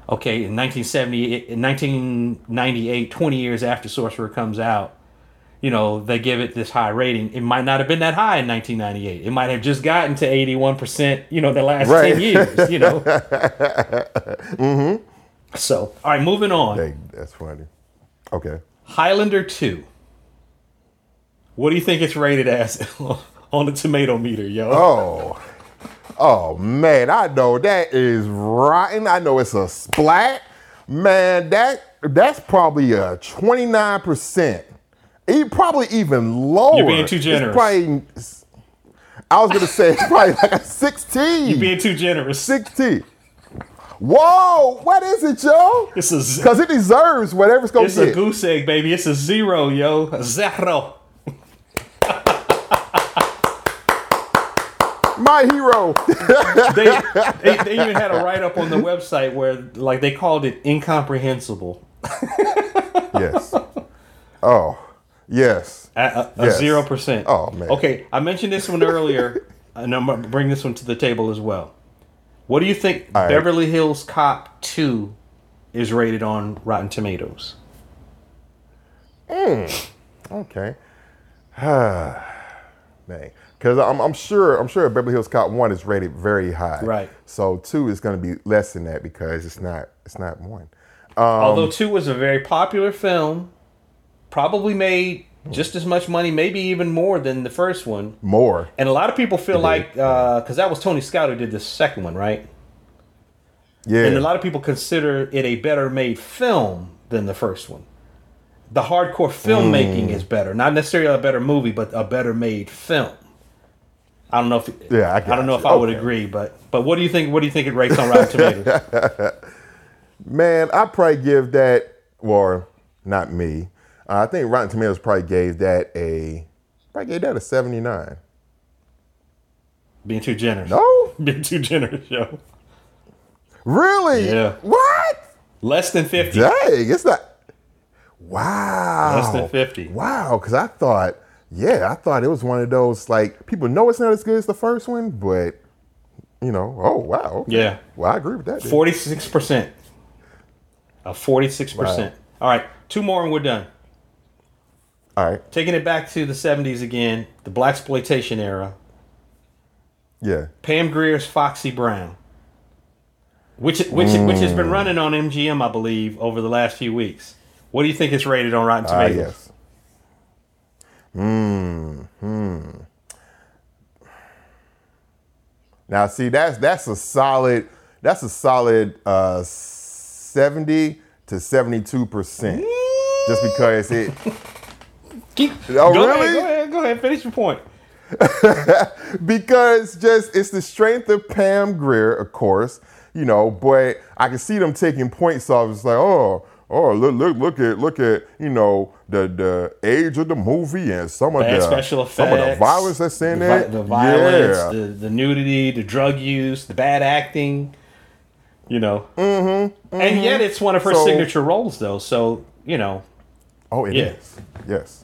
okay, in nineteen seventy, in nineteen ninety-eight, twenty years after Sorcerer comes out, you know, they give it this high rating. It might not have been that high in nineteen ninety-eight. It might have just gotten to eighty-one percent. You know, the last right. ten years. You know. mm-hmm. So, all right, moving on. Dang, that's funny. Okay. Highlander two. What do you think it's rated as on the tomato meter, yo? Oh, oh man, I know that is rotten. I know it's a splat, man. That that's probably a twenty-nine percent. Probably even lower. You're being too generous. Probably, I was gonna say it's probably like a sixteen. You're being too generous. sixteen. Whoa! What is it, yo? It's a because it deserves whatever it's gonna be. It's get. A goose egg, baby. It's a zero, yo. A zero. My hero. they, they, they even had a write-up on the website where, like, they called it incomprehensible. Yes. Oh, yes. A, a, yes. a zero percent. Oh, man. Okay, I mentioned this one earlier, and I'm going to bring this one to the table as well. What do you think right. Beverly Hills Cop two is rated on Rotten Tomatoes? Mm. Okay. Man. Because I'm, I'm sure, I'm sure Beverly Hills Cop one is rated very high. Right. So two is going to be less than that because it's not, it's not one. Um, Although two was a very popular film, probably made just as much money, maybe even more than the first one. More. And a lot of people feel like because uh, that was Tony Scott who did the second one, right? Yeah. And a lot of people consider it a better made film than the first one. The hardcore filmmaking mm. is better, not necessarily a better movie, but a better made film. I don't know if yeah, I, I don't know you. if I okay. would agree, but but what do you think? What do you think it rates on Rotten Tomatoes? Man, I probably give that, or not me. Uh, I think Rotten Tomatoes probably gave that a probably gave that a seventy-nine. Being too generous. No, being too generous, yo. Really? Yeah. What? Less than fifty. Dang, it's not. Wow. Less than fifty. Wow, because I thought. Yeah, I thought it was one of those, like, people know it's not as good as the first one, but, you know, oh, wow. Okay. Yeah. Well, I agree with that. Dude. forty-six percent. A forty-six percent. Wow. All right, two more and we're done. All right. Taking it back to the seventies again, the blaxploitation era. Yeah. Pam Grier's Foxy Brown, which which mm. which has been running on M G M, I believe, over the last few weeks. What do you think it's rated on Rotten Tomatoes? Uh, yes. Mm, hmm. Now, see, that's that's a solid that's a solid uh, seventy to seventy-two percent. Just because it. Keep, oh, go really? Ahead, go ahead, go ahead, finish your point. Because just it's the strength of Pam Grier, of course, you know. But I can see them taking points off. It's like, oh, oh, look, look, look at, look at, you know, the the age of the movie and some Bad of the special effects, some of the violence that's in the, it, the violence, yeah. the, the nudity, the drug use, the bad acting, you know. Mm-hmm, mm-hmm. And yet, it's one of her so, signature roles, though. So you know. Oh, it yeah. is. Yes.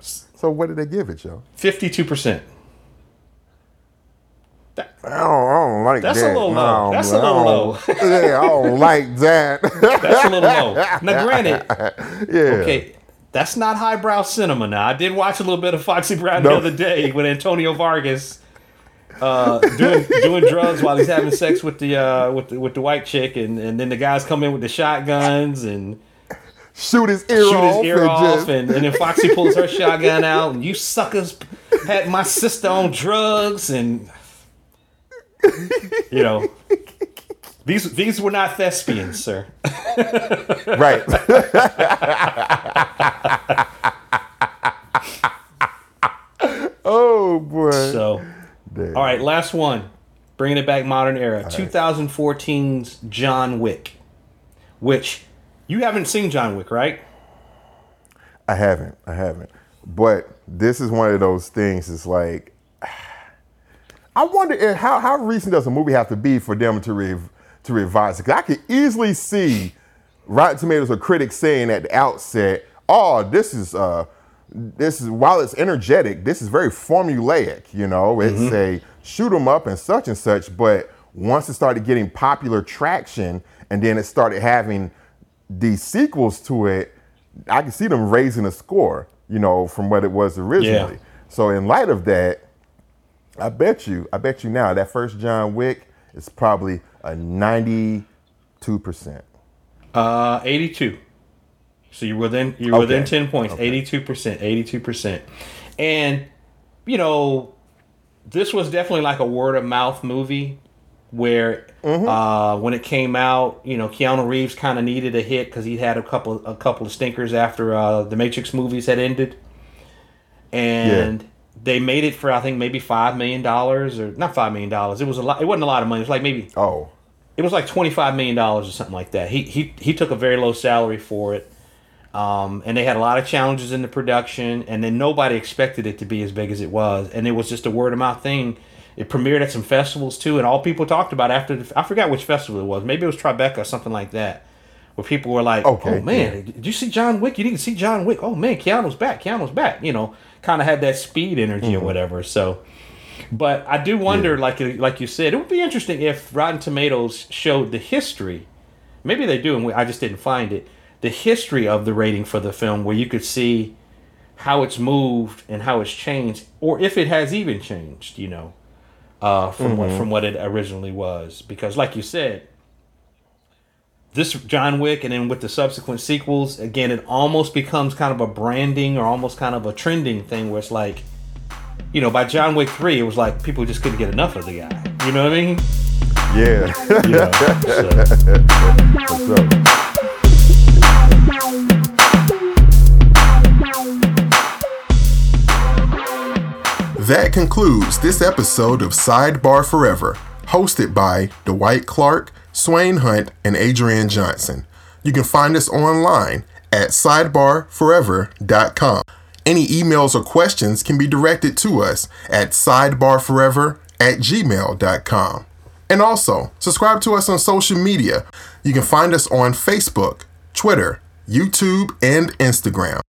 So what did they give it, yo? fifty-two percent. That, I, don't, I don't like that's that. That's a little low. That's a little low. Yeah, I don't like that. That's a little low. Now, granted, yeah. okay, that's not highbrow cinema now. I did watch a little bit of Foxy Brown no. the other day with Antonio Vargas uh, doing doing drugs while he's having sex with the uh, with the, with the white chick, and, and then the guys come in with the shotguns and shoot his ear shoot off, his ear and, off just... and, and then Foxy pulls her shotgun out, and you suckers had my sister on drugs, and you know these these were not thespians, sir. Right. Oh boy. So, damn. All right, last one, bringing it back modern era, right. twenty fourteen's John Wick, which. You haven't seen John Wick, right? I haven't. I haven't. But this is one of those things. It's like, I wonder if, how how recent does a movie have to be for them to re, to revise it? Because I could easily see Rotten Tomatoes or critics saying at the outset, "Oh, this is uh, this is while it's energetic, this is very formulaic. You know, it's mm-hmm. a shoot 'em up and such and such." But once it started getting popular traction, and then it started having the sequels to it, I can see them raising a score, you know, from what it was originally. Yeah. So in light of that, I bet you, I bet you now that first John Wick is probably a ninety-two percent. Uh, eighty-two. So you're within, you're okay. within ten points, okay. eighty-two percent, eighty-two percent. And, you know, this was definitely like a word of mouth movie. Where mm-hmm. uh, when it came out, you know, Keanu Reeves kind of needed a hit because he had a couple a couple of stinkers after uh, the Matrix movies had ended, and yeah. they made it for I think maybe five million dollars or not five million dollars. It was a lot. It wasn't a lot of money. It was like maybe oh, it was like twenty five million dollars or something like that. He he he took a very low salary for it, um, and they had a lot of challenges in the production, and then nobody expected it to be as big as it was, and it was just a word of mouth thing. It premiered at some festivals, too, and all people talked about after... The, I forgot which festival it was. Maybe it was Tribeca or something like that, where people were like, okay, oh, man, yeah. did you see John Wick? You didn't see John Wick. Oh, man, Keanu's back. Keanu's back. You know, kind of had that speed energy mm-hmm. or whatever. So, but I do wonder, yeah. like like you said, it would be interesting if Rotten Tomatoes showed the history. Maybe they do, and we, I just didn't find it. The history of the rating for the film, where you could see how it's moved and how it's changed, or if it has even changed, you know. Uh, from mm-hmm. what from what it originally was, because like you said, this John Wick, and then with the subsequent sequels, again, it almost becomes kind of a branding or almost kind of a trending thing, where it's like, you know, by John Wick three, it was like people just couldn't get enough of the guy. You know what I mean? Yeah. You know, so. What's up? That concludes this episode of Sidebar Forever, hosted by Dwight Clark, Swain Hunt, and Adrian Johnson. You can find us online at sidebar forever dot com. Any emails or questions can be directed to us at sidebarforever at gmail dot com. And also, subscribe to us on social media. You can find us on Facebook, Twitter, YouTube, and Instagram.